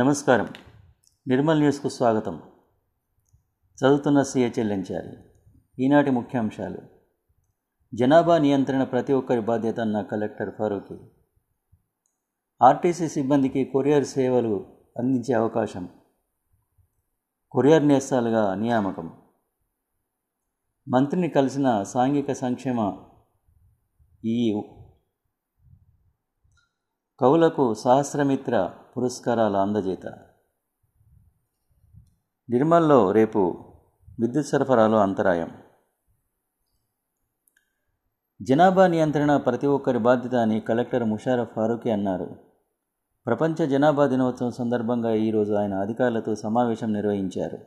నమస్కారం. నిర్మల్ న్యూస్కు స్వాగతం. చదువుతున్న సిహెచ్ఎల్ ఎంచారు. ఈనాటి ముఖ్యాంశాలు: జనాభా నియంత్రణ ప్రతి ఒక్కరి బాధ్యత అన్న కలెక్టర్ ఫారూఖీ. ఆర్టీసీ సిబ్బందికి కొరియర్ సేవలు అందించే అవకాశం. కొరియర్ నేస్తాలుగా నియామకం. మంత్రిని కలిసిన సాంఘిక సంక్షేమ ఈయు. కవులకు సహస్రమిత్ర పురస్కారాల అందజేత. నిర్మల్లో రేపు విద్యుత్ సరఫరాలో అంతరాయం. జనాభా నియంత్రణ ప్రతి ఒక్కరి బాధ్యత అని కలెక్టర్ ముషార ఫారూఖీ అన్నారు. ప్రపంచ జనాభా దినోత్సవం సందర్భంగా ఈరోజు ఆయన అధికారులతో సమావేశం నిర్వహించారు.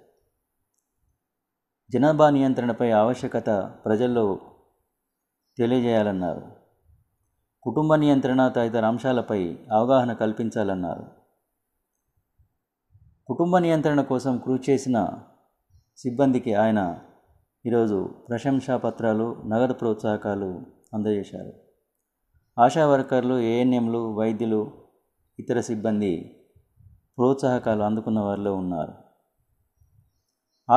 జనాభా నియంత్రణపై ఆవశ్యకత ప్రజల్లో తెలియజేయాలన్నారు. కుటుంబ నియంత్రణ తదితర అంశాలపై అవగాహన కల్పించాలన్నారు. కుటుంబ నియంత్రణ కోసం కృషి చేసిన సిబ్బందికి ఆయన ఈరోజు ప్రశంసాపత్రాలు, నగదు ప్రోత్సాహకాలు అందజేశారు. ఆశా వర్కర్లు, ఏఎన్ఎంలు, వైద్యులు, ఇతర సిబ్బంది ప్రోత్సాహకాలు అందుకున్న వారిలో ఉన్నారు.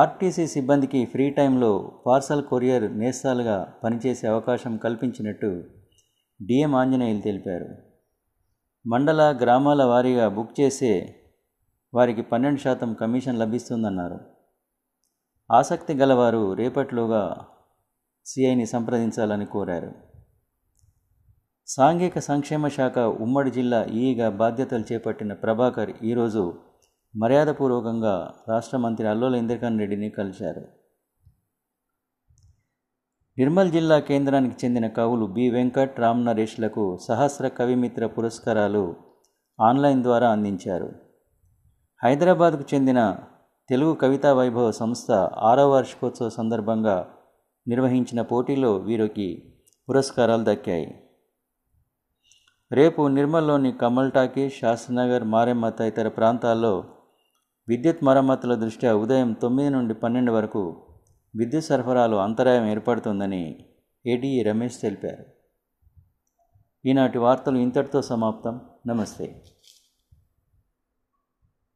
ఆర్టీసీ సిబ్బందికి ఫ్రీ టైంలో పార్సల్ కొరియర్ నేస్తాలుగా పనిచేసే అవకాశం కల్పించినట్టు డిఎం ఆంజనేయులు తెలిపారు. మండల, గ్రామాల వారీగా బుక్ చేసే వారికి 12% కమిషన్ లభిస్తుందన్నారు. ఆసక్తి గలవారు రేపట్లోగా సిఐని సంప్రదించాలని కోరారు. సాంఘిక సంక్షేమ శాఖ ఉమ్మడి జిల్లా ఈగా బాధ్యతలు చేపట్టిన ప్రభాకర్ ఈరోజు మర్యాదపూర్వకంగా రాష్ట్ర మంత్రి అల్లోల ఇంద్రకరణ్ రెడ్డిని కలిశారు. నిర్మల్ జిల్లా కేంద్రానికి చెందిన కవులు బి వెంకట్, రామ్ నరేష్లకు సహస్ర కవిమిత్ర పురస్కారాలు ఆన్లైన్ ద్వారా అందించారు. హైదరాబాద్కు చెందిన తెలుగు కవితా వైభవ సంస్థ 6వ వార్షికోత్సవ సందర్భంగా నిర్వహించిన పోటీలో వీరికి పురస్కారాలు దక్కాయి. రేపు నిర్మల్లోని కమల్ టాకీ, శాస్త్రనగర్, మారేమత్త ఇతర ప్రాంతాల్లో విద్యుత్ మరమ్మతుల దృష్ట్యా ఉదయం 9 నుండి 12 వరకు విద్యుత్ సరఫరాలో అంతరాయం ఏర్పడుతుందని ఏడి రమేష్ తెలిపారు. ఈనాటి వార్తలు ఇంతటితో సమాప్తం. నమస్తే.